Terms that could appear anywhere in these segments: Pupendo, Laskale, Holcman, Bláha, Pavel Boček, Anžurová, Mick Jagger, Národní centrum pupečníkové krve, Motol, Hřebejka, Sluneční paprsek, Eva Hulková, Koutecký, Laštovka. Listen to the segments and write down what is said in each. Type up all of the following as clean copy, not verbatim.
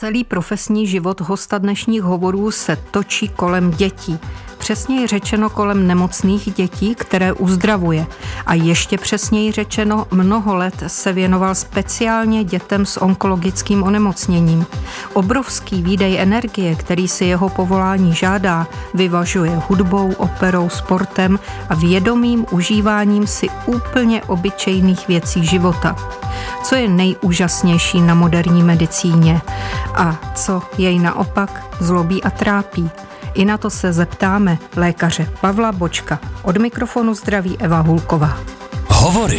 Celý profesní život hosta dnešních hovorů se točí kolem dětí. Přesněji řečeno kolem nemocných dětí, které uzdravuje. A ještě přesněji řečeno, mnoho let se věnoval speciálně dětem s onkologickým onemocněním. Obrovský výdej energie, který si jeho povolání žádá, vyvažuje hudbou, operou, sportem a vědomým užíváním si úplně obyčejných věcí života. Co je nejúžasnější na moderní medicíně a co jej naopak zlobí a trápí. I na to se zeptáme lékaře Pavla Bočka. Od mikrofonu zdraví Eva Hulková. Hovory.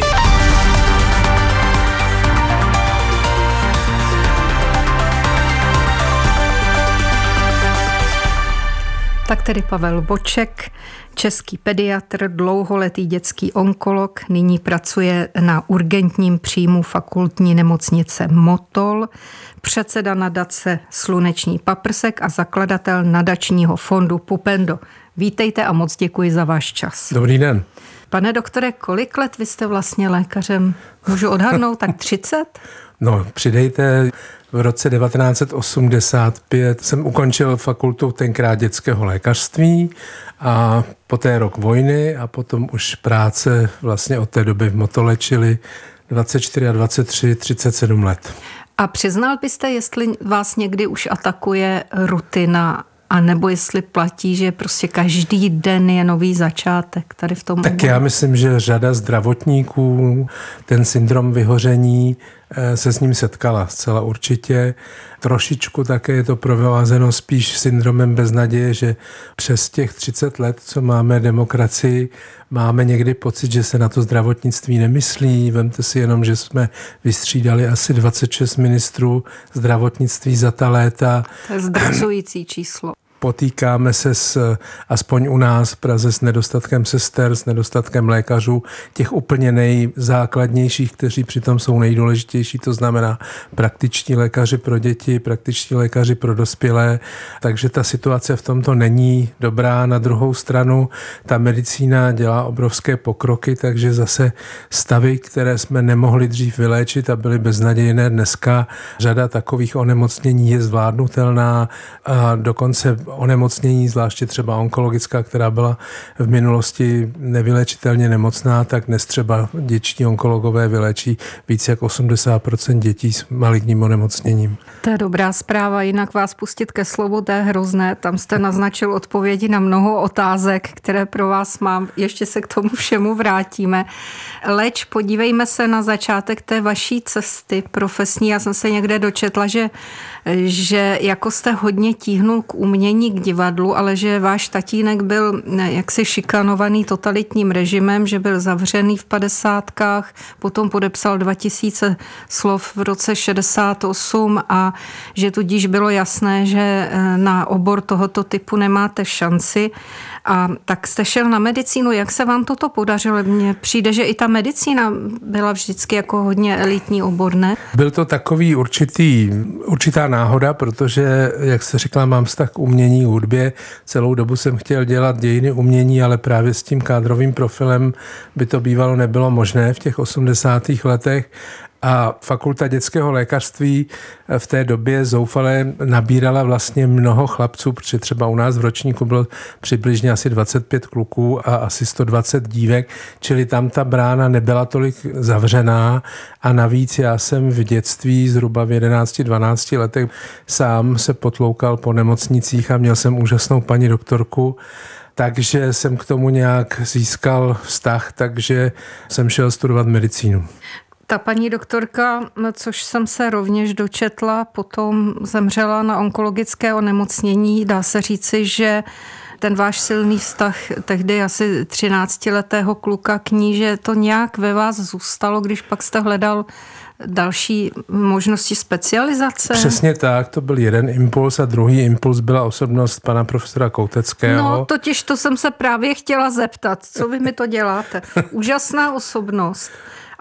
Tak tedy Pavel Boček, český pediatr, dlouholetý dětský onkolog, nyní pracuje na urgentním příjmu fakultní nemocnice Motol, předseda nadace Sluneční paprsek a zakladatel nadačního fondu Pupendo. Vítejte a moc děkuji za váš čas. Dobrý den. Pane doktore, kolik let vy jste vlastně lékařem? Můžu odhadnout, tak 30? No, přidejte... V roce 1985 jsem ukončil fakultu tenkrát dětského lékařství a poté rok vojny a potom už práce vlastně od té doby v Motole, čili 24 a 23, 37 let. A přiznal byste, jestli vás někdy už atakuje rutina, a nebo jestli platí, že prostě každý den je nový začátek tady v tom? Tak já myslím, že řada zdravotníků, ten syndrom vyhoření se s ním setkala zcela určitě. Trošičku také je to provázeno spíš syndromem beznaděje, že přes těch 30 let, co máme demokracii, máme někdy pocit, že se na to zdravotnictví nemyslí. Vemte si jenom, že jsme vystřídali asi 26 ministrů zdravotnictví za ta léta. To je zdrcující číslo. Potýkáme se aspoň u nás v Praze s nedostatkem sester, s nedostatkem lékařů, těch úplně nejzákladnějších, kteří přitom jsou nejdůležitější, to znamená praktičtí lékaři pro děti, praktičtí lékaři pro dospělé, takže ta situace v tomto není dobrá. Na druhou stranu ta medicína dělá obrovské pokroky, takže zase stavy, které jsme nemohli dřív vyléčit a byly beznadějné dneska, řada takových onemocnění je zvládnutelná a dokonce onemocnění, zvláště třeba onkologická, která byla v minulosti nevyléčitelně nemocná, tak dnes třeba dětští onkologové vyléčí více jak 80% dětí s maligním onemocněním. To je dobrá zpráva, jinak vás pustit ke slovu, to je hrozné. Tam jste naznačil odpovědi na mnoho otázek, které pro vás mám. Ještě se k tomu všemu vrátíme. Leč podívejme se na začátek té vaší cesty profesní. Já jsem se někde dočetla, že jako jste hodně tíhnul k umění, k divadlu, ale že váš tatínek byl jaksi šikanovaný totalitním režimem, že byl zavřený v 50, potom podepsal 2000 slov v roce 68 a že tudíž bylo jasné, že na obor tohoto typu nemáte šanci. A tak jste šel na medicínu. Jak se vám toto podařilo? Mně přijde, že i ta medicína byla vždycky jako hodně elitní obor, ne? Byl to takový určitá náhoda, protože, jak jste řekla, mám vztah k umění, hudbě. Celou dobu jsem chtěl dělat dějiny umění, ale právě s tím kádrovým profilem by to bývalo nebylo možné v těch 80. letech. A fakulta dětského lékařství v té době zoufale nabírala vlastně mnoho chlapců, protože třeba u nás v ročníku bylo přibližně asi 25 kluků a asi 120 dívek, čili tam ta brána nebyla tolik zavřená a navíc já jsem v dětství zhruba v 11-12 letech sám se potloukal po nemocnicích a měl jsem úžasnou paní doktorku, takže jsem k tomu nějak získal vztah, takže jsem šel studovat medicínu. Ta paní doktorka, což jsem se rovněž dočetla, potom zemřela na onkologické onemocnění. Dá se říci, že ten váš silný vztah tehdy asi 13letého kluka k ní, že to nějak ve vás zůstalo, když pak jste hledal další možnosti specializace? Přesně tak, to byl jeden impuls a druhý impuls byla osobnost pana profesora Kouteckého. No, totiž to jsem se právě chtěla zeptat, co vy mi to děláte. Úžasná osobnost.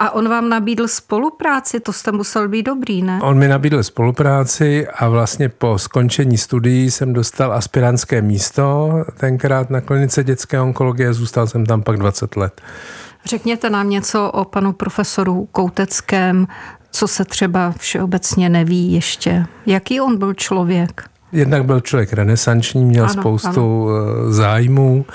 A on vám nabídl spolupráci, to jste musel být dobrý, ne? On mi nabídl spolupráci a vlastně po skončení studií jsem dostal aspirantské místo, tenkrát na klinice dětské onkologie, zůstal jsem tam pak 20 let. Řekněte nám něco o panu profesoru Kouteckém, co se třeba všeobecně neví ještě. Jaký on byl člověk? Jednak byl člověk renesanční, měl spoustu zájmů.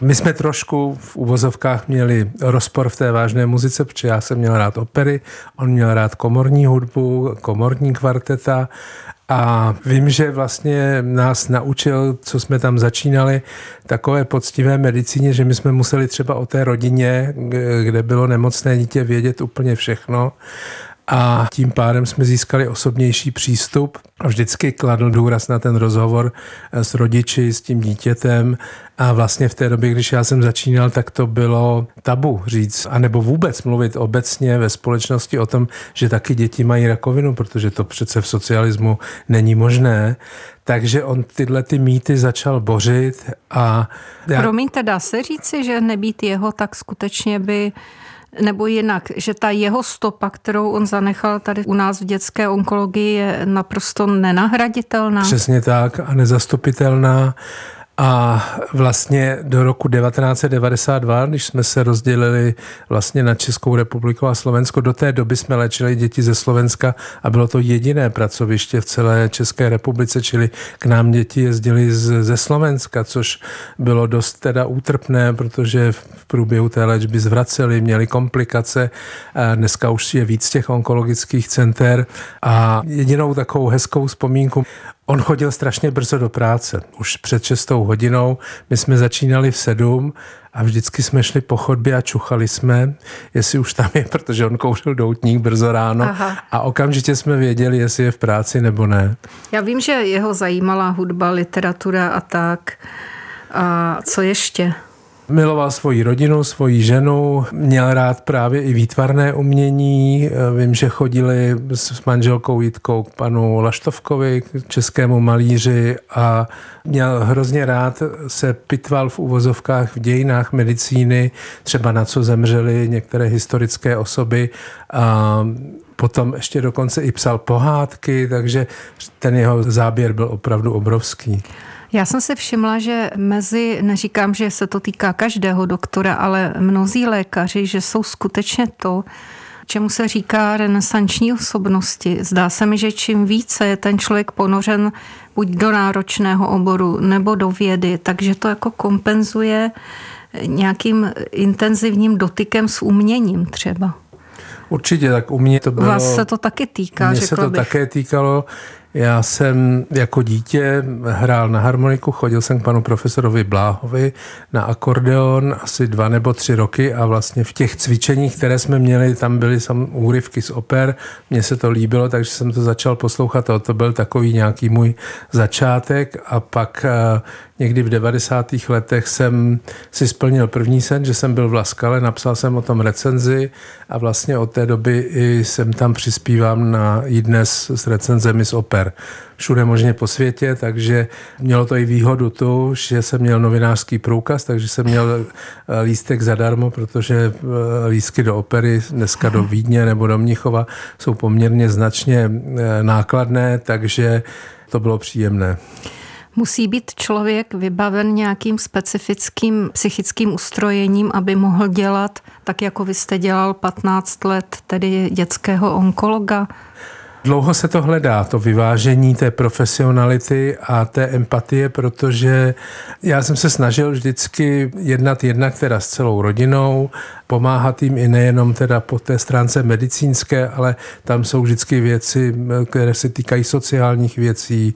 My jsme trošku v uvozovkách měli rozpor v té vážné muzice, protože já jsem měl rád opery, on měl rád komorní hudbu, komorní kvarteta. A vím, že vlastně nás naučil, co jsme tam začínali, takové poctivé medicíně, že my jsme museli třeba o té rodině, kde bylo nemocné dítě, vědět úplně všechno. A tím pádem jsme získali osobnější přístup a vždycky kladl důraz na ten rozhovor s rodiči, s tím dítětem. A vlastně v té době, když já jsem začínal, tak to bylo tabu říct, anebo vůbec mluvit obecně ve společnosti o tom, že taky děti mají rakovinu, protože to přece v socialismu není možné. Takže on tyhle ty mýty začal bořit. Promiňte, dá se říci, že nebýt jeho, tak skutečně by... Nebo jinak, že ta jeho stopa, kterou on zanechal tady u nás v dětské onkologii, je naprosto nenahraditelná. Přesně tak a nezastupitelná. A vlastně do roku 1992, když jsme se rozdělili vlastně na Českou republiku a Slovensko, do té doby jsme léčili děti ze Slovenska a bylo to jediné pracoviště v celé České republice, čili k nám děti jezdili ze Slovenska, což bylo dost teda útrpné, protože v průběhu té léčby zvraceli, měli komplikace. Dneska už je víc těch onkologických center a jedinou takovou hezkou vzpomínku. On chodil strašně brzo do práce, už před 6:00, my jsme začínali v 7:00 a vždycky jsme šli po chodbě a čuchali jsme, jestli už tam je, protože on kouřil doutník brzo ráno. Aha. A okamžitě jsme věděli, jestli je v práci nebo ne. Já vím, že jeho zajímala hudba, literatura a tak. A co ještě? Miloval svoji rodinu, svoji ženu, měl rád právě i výtvarné umění. Vím, že chodili s manželkou Jitkou k panu Laštovkovi, k českému malíři a měl hrozně rád, se pitval v uvozovkách v dějinách medicíny, třeba na co zemřeli některé historické osoby a potom ještě dokonce i psal pohádky, takže ten jeho záběr byl opravdu obrovský. Já jsem si všimla, že neříkám, že se to týká každého doktora, ale mnozí lékaři, že jsou skutečně to, čemu se říká renesanční osobnosti. Zdá se mi, že čím více je ten člověk ponořen buď do náročného oboru nebo do vědy, takže to jako kompenzuje nějakým intenzivním dotykem s uměním třeba. Určitě, tak u mě to bylo... Vás se to taky týká, řekla bych. Mně se to také týkalo. Já jsem jako dítě hrál na harmoniku, chodil jsem k panu profesorovi Bláhovi na akordeon asi 2 nebo 3 roky a vlastně v těch cvičeních, které jsme měli, tam byly úryvky z oper, mně se to líbilo, takže jsem to začal poslouchat a to byl takový nějaký můj začátek a pak někdy v 90. letech jsem si splnil první sen, že jsem byl v Laskale, napsal jsem o tom recenzi a vlastně od té doby i jsem tam přispívám i dnes s recenzemi z oper. Všude možně po světě, takže mělo to i výhodu tu, že jsem měl novinářský průkaz, takže jsem měl lístek zadarmo, protože lístky do opery dneska do Vídně nebo do Mnichova jsou poměrně značně nákladné, takže to bylo příjemné. Musí být člověk vybaven nějakým specifickým psychickým ustrojením, aby mohl dělat, tak jako vy jste dělal 15 let, tedy dětského onkologa? Dlouho se to hledá, to vyvážení té profesionality a té empatie, protože já jsem se snažil vždycky jednat jednak teda s celou rodinou, pomáhat jim i nejenom teda po té stránce medicínské, ale tam jsou vždycky věci, které se týkají sociálních věcí,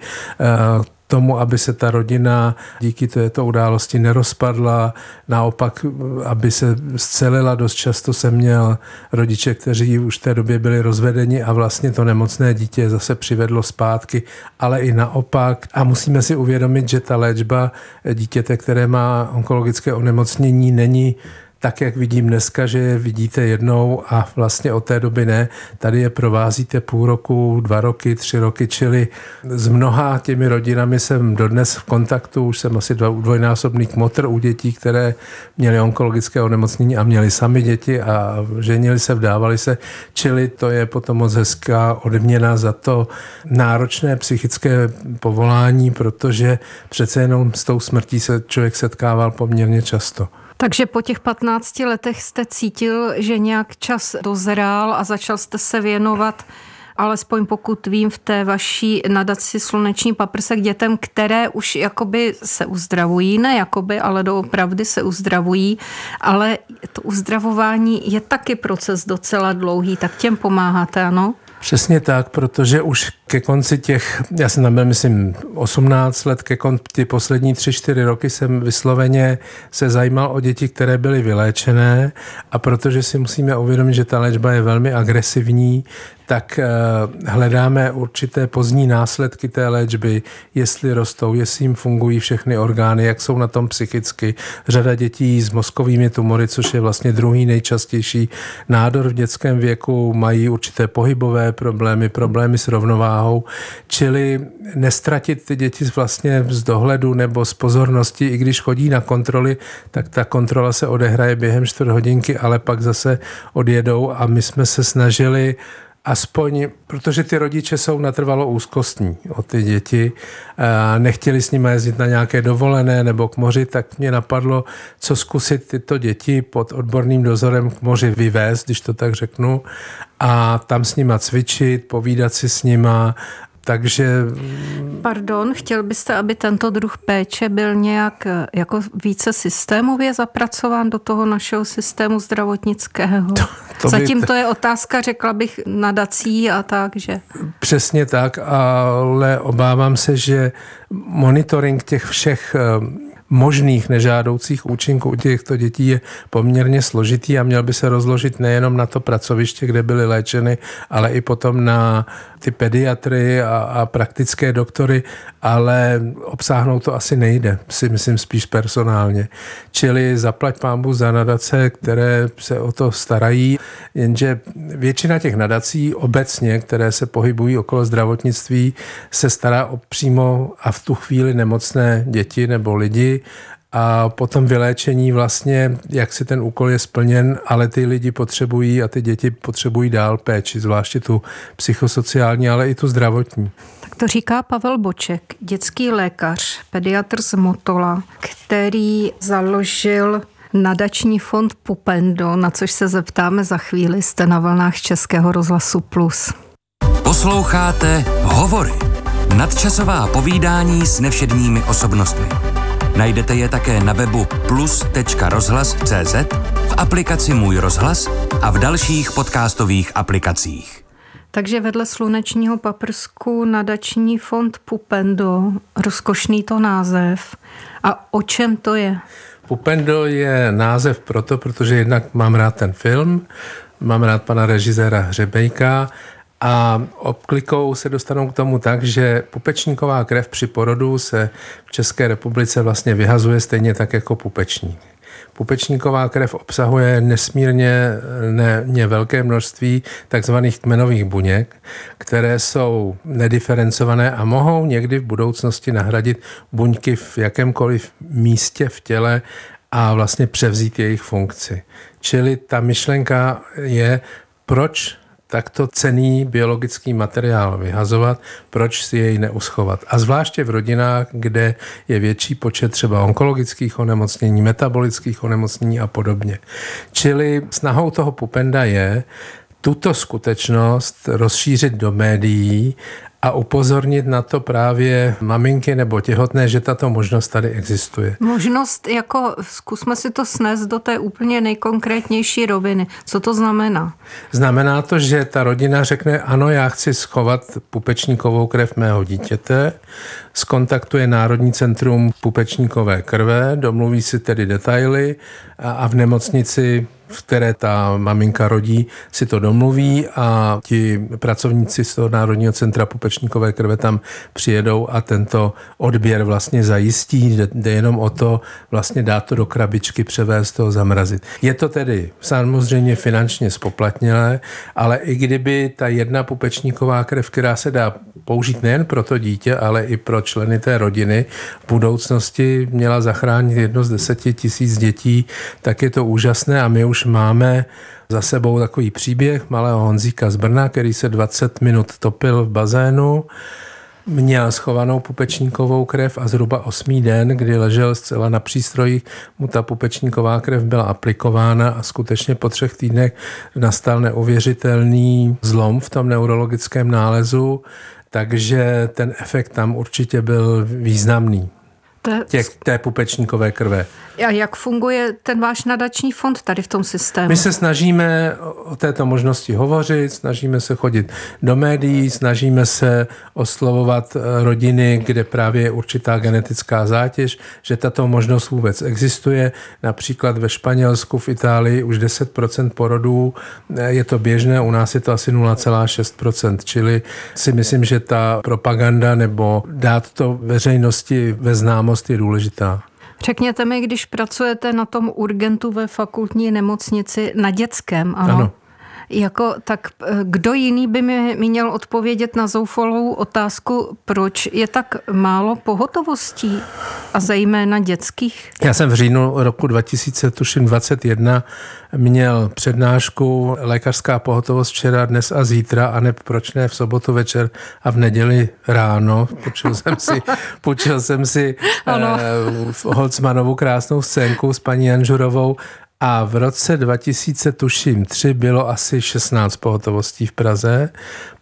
tomu, aby se ta rodina díky této události nerozpadla, naopak, aby se scelila. Dost často jsem měl rodiče, kteří už v té době byli rozvedeni a vlastně to nemocné dítě zase přivedlo zpátky, ale i naopak. A musíme si uvědomit, že ta léčba dítěte, které má onkologické onemocnění, není tak, jak vidím dneska, že je vidíte jednou a vlastně od té doby ne. Tady je provázíte 1,5 roku, 2 roky, 3 roky, čili s mnoha těmi rodinami jsem dodnes v kontaktu, už jsem asi dvojnásobný kmotr u dětí, které měly onkologické onemocnění a měly sami děti a ženili se, vdávali se, čili to je potom moc hezká odměna za to náročné psychické povolání, protože přece jenom s tou smrtí se člověk setkával poměrně často. Takže po těch 15 letech jste cítil, že nějak čas dozrál a začal jste se věnovat, alespoň pokud vím, v té vaší nadaci Sluneční paprsek dětem, které už jakoby se uzdravují, ne jakoby, ale doopravdy se uzdravují, ale to uzdravování je taky proces docela dlouhý, tak těm pomáháte, ano? Přesně tak, protože už ke konci těch, já jsem tam byl, myslím, 18 let, ke konci poslední 3-4 roky jsem vysloveně se zajímal o děti, které byly vyléčené, a protože si musíme uvědomit, že ta léčba je velmi agresivní, tak hledáme určité pozdní následky té léčby, jestli rostou, jestli jim fungují všechny orgány, jak jsou na tom psychicky. Řada dětí s mozkovými tumory, což je vlastně druhý nejčastější nádor v dětském věku, mají určité pohybové problémy, problémy s rovnováhou, čili nestratit ty děti vlastně z dohledu nebo z pozornosti, i když chodí na kontroly, tak ta kontrola se odehraje během 4 hodinky, ale pak zase odjedou, a my jsme se snažili aspoň, protože ty rodiče jsou natrvalo úzkostní o ty děti, nechtěli s nimi jezdit na nějaké dovolené nebo k moři, tak mě napadlo, co zkusit tyto děti pod odborným dozorem k moři vyvést, když to tak řeknu, a tam s nima cvičit, povídat si s nima. Takže... Pardon, chtěl byste, aby tento druh péče byl nějak jako více systémově zapracován do toho našeho systému zdravotnického? To Zatím to je otázka, řekla bych, nadací a tak, že? Přesně tak, ale obávám se, že monitoring těch všech možných nežádoucích účinků těchto dětí je poměrně složitý a měl by se rozložit nejenom na to pracoviště, kde byly léčeny, ale i potom na ty pediatry a praktické doktory, ale obsáhnout to asi nejde, si myslím spíš personálně. Čili zaplať pánbu za nadace, které se o to starají, jenže většina těch nadací obecně, které se pohybují okolo zdravotnictví, se stará o přímo a v tu chvíli nemocné děti nebo lidi, a potom vyléčení vlastně, jak si ten úkol je splněn, ale ty lidi potřebují a ty děti potřebují dál péči, zvláště tu psychosociální, ale i tu zdravotní. Tak to říká Pavel Boček, dětský lékař, pediatr z Motola, který založil nadační fond Pupendo, na což se zeptáme za chvíli. Jste na vlnách Českého rozhlasu Plus. Posloucháte Hovory. Nadčasová povídání s nevšedními osobnostmi. Najdete je také na webu plus.rozhlas.cz, v aplikaci Můj rozhlas a v dalších podcastových aplikacích. Takže vedle Slunečního paprsku nadační fond Pupendo, rozkošný to název. A o čem to je? Pupendo je název proto, protože jednak mám rád ten film, mám rád pana režiséra Hřebejka, a obklikou se dostanou k tomu tak, že pupečníková krev při porodu se v České republice vlastně vyhazuje stejně tak jako pupečník. Pupečníková krev obsahuje nesmírně velké množství takzvaných kmenových buněk, které jsou nediferencované a mohou někdy v budoucnosti nahradit buňky v jakémkoliv místě v těle a vlastně převzít jejich funkci. Čili ta myšlenka je, proč takto cenný biologický materiál vyhazovat, proč si jej neuschovat. A zvláště v rodinách, kde je větší počet třeba onkologických onemocnění, metabolických onemocnění a podobně. Čili snahou toho Pupenda je tuto skutečnost rozšířit do médií a upozornit na to právě maminky nebo těhotné, že tato možnost tady existuje. Možnost, jako zkusme si to snést do té úplně nejkonkrétnější roviny. Co to znamená? Znamená to, že ta rodina řekne, ano, já chci schovat pupečníkovou krev mého dítěte, skontaktuje Národní centrum pupečníkové krve, domluví si tedy detaily a v nemocnici, v které ta maminka rodí, si to domluví a ti pracovníci z toho Národního centra pupečníkové krve tam přijedou a tento odběr vlastně zajistí. Jde jenom o to vlastně dát to do krabičky, převést to, zamrazit. Je to tedy samozřejmě finančně spoplatnělé, ale i kdyby ta jedna pupečníková krev, která se dá použít nejen pro to dítě, ale i pro členy té rodiny, v budoucnosti měla zachránit 1 z 10 000 dětí, tak je to úžasné a my už máme za sebou takový příběh malého Honzíka z Brna, který se 20 minut topil v bazénu Měl schovanou pupečníkovou krev a zhruba 8. den, kdy ležel zcela na přístroji, mu ta pupečníková krev byla aplikována a skutečně po 3 týdnech nastal neuvěřitelný zlom v tom neurologickém nálezu, takže ten efekt tam určitě byl významný. Té pupečníkové krve. A jak funguje ten váš nadační fond tady v tom systému? My se snažíme o této možnosti hovořit, snažíme se chodit do médií, snažíme se oslovovat rodiny, kde právě je určitá genetická zátěž, že tato možnost vůbec existuje. Například ve Španělsku, v Itálii už 10% porodů je to běžné, u nás je to asi 0,6%, čili si myslím, že ta propaganda nebo dát to veřejnosti ve známost je důležitá. Řekněte mi, když pracujete na tom urgentu ve fakultní nemocnici na dětském, ano. Tak kdo jiný by mi měl odpovědět na zoufalou otázku, proč je tak málo pohotovostí a zejména dětských? Já jsem v říjnu roku 2021 měl přednášku Lékařská pohotovost včera, dnes a zítra, a ne proč ne v sobotu večer a v neděli ráno. Půjčil jsem si Holcmanovu krásnou scénku s paní Anžurovou. A v roce 2003 bylo asi 16 pohotovostí v Praze,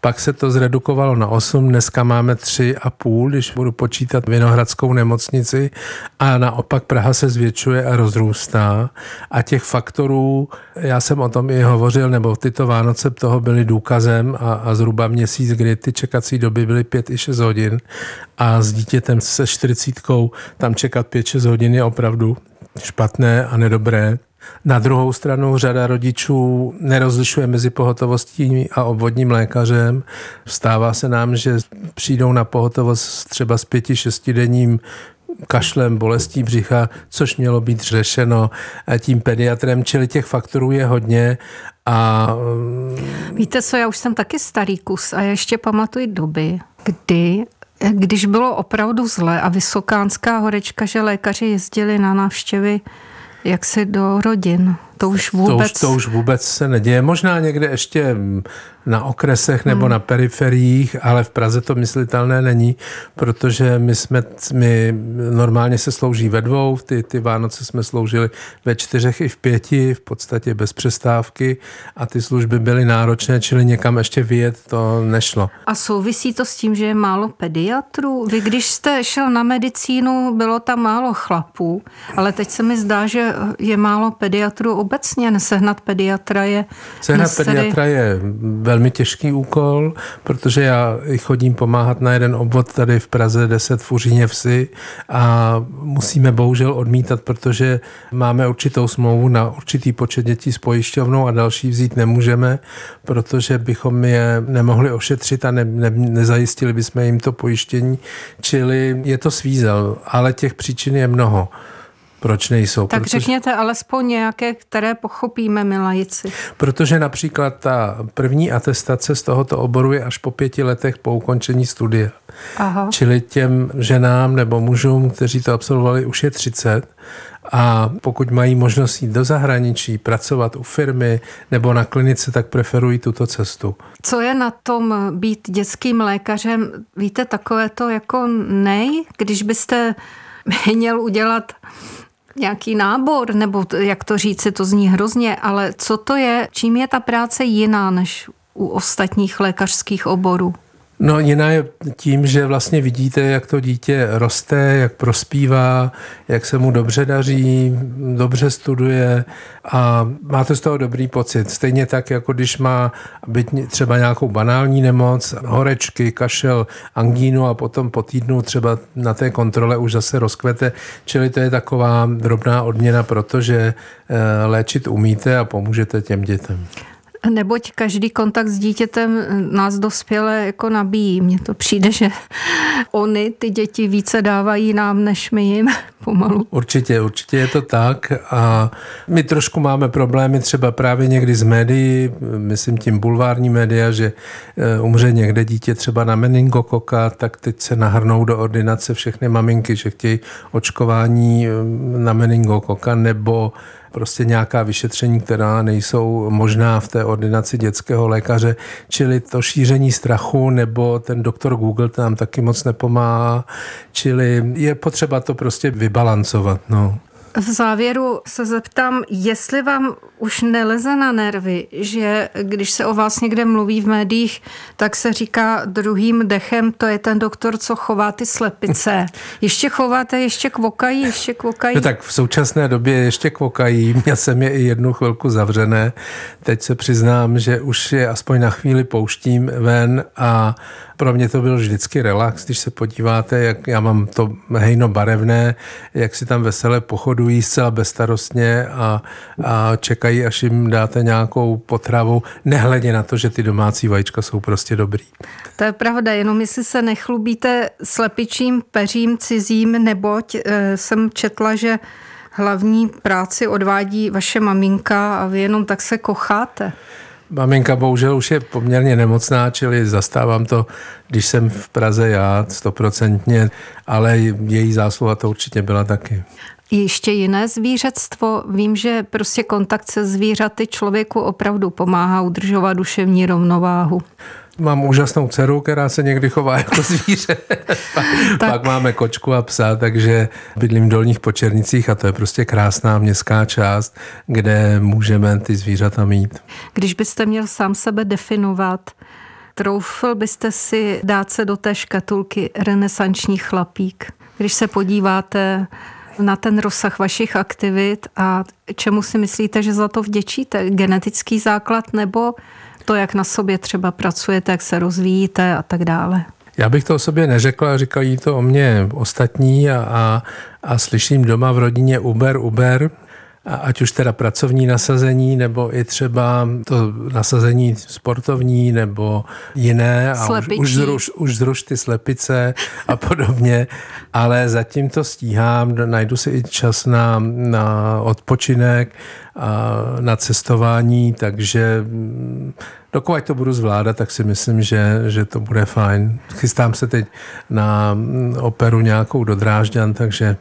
pak se to zredukovalo na 8, dneska máme 3,5, když budu počítat Vinohradskou nemocnici, a naopak Praha se zvětšuje a rozrůstá. A těch faktorů, já jsem o tom i hovořil, nebo tyto Vánoce toho byly důkazem a zhruba měsíc, kdy ty čekací doby byly 5 i 6 hodin a s dítětem se 40 tam čekat 5-6 hodin je opravdu špatné a nedobré. Na druhou stranu řada rodičů nerozlišuje mezi pohotovostí a obvodním lékařem. Stává se nám, že přijdou na pohotovost třeba s 5-6denním kašlem, bolestí břicha, což mělo být řešeno tím pediatrem, čili těch faktorů je hodně. A víte co, já už jsem taky starý kus a ještě pamatuji doby, když bylo opravdu zlé a vysokánská horečka, že lékaři jezdili na návštěvy jaksi do rodin. To už vůbec se neděje. Možná někde ještě na okresech nebo na periferiích, ale v Praze to myslitelné není, protože my normálně se slouží ve 2, ty Vánoce jsme sloužili ve 4 i v 5, v podstatě bez přestávky, a ty služby byly náročné, čili někam ještě vyjet to nešlo. A souvisí to s tím, že je málo pediatrů? Vy, když jste šel na medicínu, bylo tam málo chlapů, ale teď se mi zdá, že je málo pediatrů obecně. Sehnat pediatra je velmi těžký úkol, protože já chodím pomáhat na jeden obvod tady v Praze 10 v Uříně Vsi a musíme bohužel odmítat, protože máme určitou smlouvu na určitý počet dětí s pojišťovnou a další vzít nemůžeme, protože bychom je nemohli ošetřit a nezajistili bychom jim to pojištění, čili je to svízel, ale těch příčin je mnoho. Proč nejsou? Tak řekněte alespoň nějaké, které pochopíme my laici. Protože například ta první atestace z tohoto oboru je až po 5 letech po ukončení studia. Aha. Čili těm ženám nebo mužům, kteří to absolvovali, už je 30, a pokud mají možnost jít do zahraničí, pracovat u firmy nebo na klinice, tak preferují tuto cestu. Co je na tom být dětským lékařem? Víte, takové to jako když byste měl udělat nějaký nábor, nebo jak to říct, to zní hrozně, ale co to je, čím je ta práce jiná než u ostatních lékařských oborů? No, jiná je tím, že vlastně vidíte, jak to dítě roste, jak prospívá, jak se mu dobře daří, dobře studuje a máte z toho dobrý pocit. Stejně tak, jako když má třeba nějakou banální nemoc, horečky, kašel, angínu a potom po týdnu třeba na té kontrole už zase rozkvete. Čili to je taková drobná odměna, protože léčit umíte a pomůžete těm dětem. Neboť každý kontakt s dítětem nás dospělé jako nabíjí. Mně to přijde, že ty děti více dávají nám, než my jim pomalu. Určitě je to tak a my trošku máme problémy třeba právě někdy z médií, myslím tím bulvární média, že umře někde dítě třeba na meningokoka, tak teď se nahrnou do ordinace všechny maminky, že chtějí očkování na meningokoka nebo prostě nějaká vyšetření, která nejsou možná v té ordinaci dětského lékaře, čili to šíření strachu nebo ten doktor Google tam taky moc nepomáhá, čili je potřeba to prostě vybalancovat, no. V závěru se zeptám, jestli vám už neleze na nervy, že když se o vás někde mluví v médiích, tak se říká druhým dechem, to je ten doktor, co chová ty slepice. Ještě chováte, ještě kvokají. No tak v současné době ještě kvokají. Já jsem je i jednu chvilku zavřené. Teď se přiznám, že už je aspoň na chvíli pouštím ven a pro mě to byl vždycky relax, když se podíváte, jak já mám to hejno barevné, jak si tam veselé pochodují zcela bezstarostně a čekají, až jim dáte nějakou potravu, nehledě na to, že ty domácí vajíčka jsou prostě dobrý. To je pravda, jenom jestli se nechlubíte slepičím peřím cizím, neboť jsem četla, že hlavní práci odvádí vaše maminka a vy jenom tak se kocháte. Maminka bohužel už je poměrně nemocná, čili zastávám to, když jsem v Praze já, 100%, ale její zásluha to určitě byla taky. Ještě jiné zvířectvo. Vím, že prostě kontakt se zvířaty člověku opravdu pomáhá udržovat duševní rovnováhu. Mám úžasnou dceru, která se někdy chová jako zvíře. Pak máme kočku a psa, takže bydlím v Dolních Počernicích a to je prostě krásná městská část, kde můžeme ty zvířata mít. Když byste měl sám sebe definovat, troufl byste si dát se do té škatulky renesanční chlapík? Když se podíváte na ten rozsah vašich aktivit a čemu si myslíte, že za to vděčíte? Genetický základ nebo to, jak na sobě třeba pracujete, jak se rozvíjíte a tak dále? Já bych to o sobě neřekla, říkají to o mě ostatní a slyším doma v rodině uber, a ať už teda pracovní nasazení, nebo i třeba to nasazení sportovní, nebo jiné. A už zruš ty slepice a podobně. Ale zatím to stíhám, najdu si i čas na odpočinek a na cestování, takže dokud to budu zvládat, tak si myslím, že to bude fajn. Chystám se teď na operu nějakou do Drážďan, takže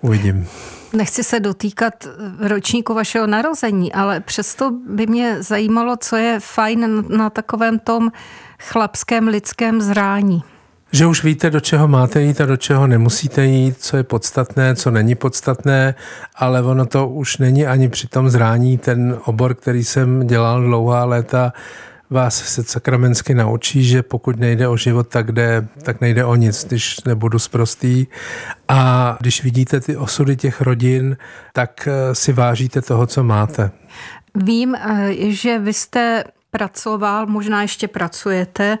uvidím. Nechci se dotýkat ročníku vašeho narození, ale přesto by mě zajímalo, co je fajn na takovém tom chlapském lidském zrání. Že už víte, do čeho máte jít a do čeho nemusíte jít, co je podstatné, co není podstatné, ale ono to už není ani při tom zrání. Ten obor, který jsem dělal dlouhá léta, vás se sakramensky naučí, že pokud nejde o život, tak nejde o nic, když nebudu sprostý. A když vidíte ty osudy těch rodin, tak si vážíte toho, co máte. Vím, že vy jste pracoval, možná ještě pracujete,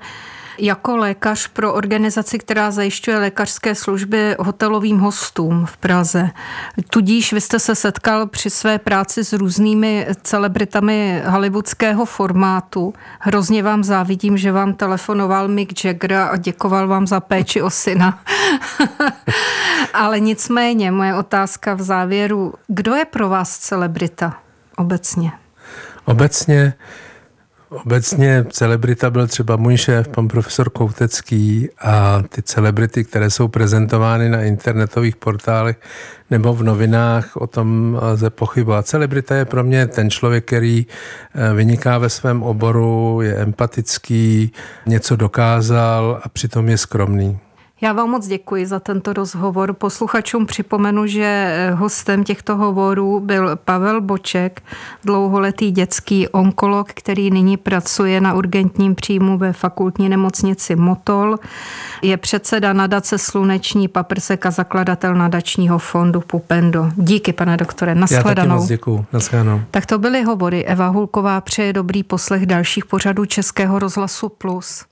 jako lékař pro organizaci, která zajišťuje lékařské služby hotelovým hostům v Praze. Tudíž vy jste se setkal při své práci s různými celebritami hollywoodského formátu. Hrozně vám závidím, že vám telefonoval Mick Jagger a děkoval vám za péči o syna. Ale nicméně, moje otázka v závěru, kdo je pro vás celebrita obecně? Obecně celebrita byl třeba můj šéf, pan profesor Koutecký, a ty celebrity, které jsou prezentovány na internetových portálech nebo v novinách, o tom lze pochybovat. Celebrita je pro mě ten člověk, který vyniká ve svém oboru, je empatický, něco dokázal a přitom je skromný. Já vám moc děkuji za tento rozhovor. Posluchačům připomenu, že hostem těchto hovorů byl Pavel Boček, dlouholetý dětský onkolog, který nyní pracuje na urgentním příjmu ve fakultní nemocnici Motol. Je předseda nadace Sluneční paprsek a zakladatel nadačního fondu Pupendo. Díky, pane doktore. Nashledanou. Já taky moc děkuji. Nashledanou. Tak to byly hovory. Eva Hulková přeje dobrý poslech dalších pořadů Českého rozhlasu Plus.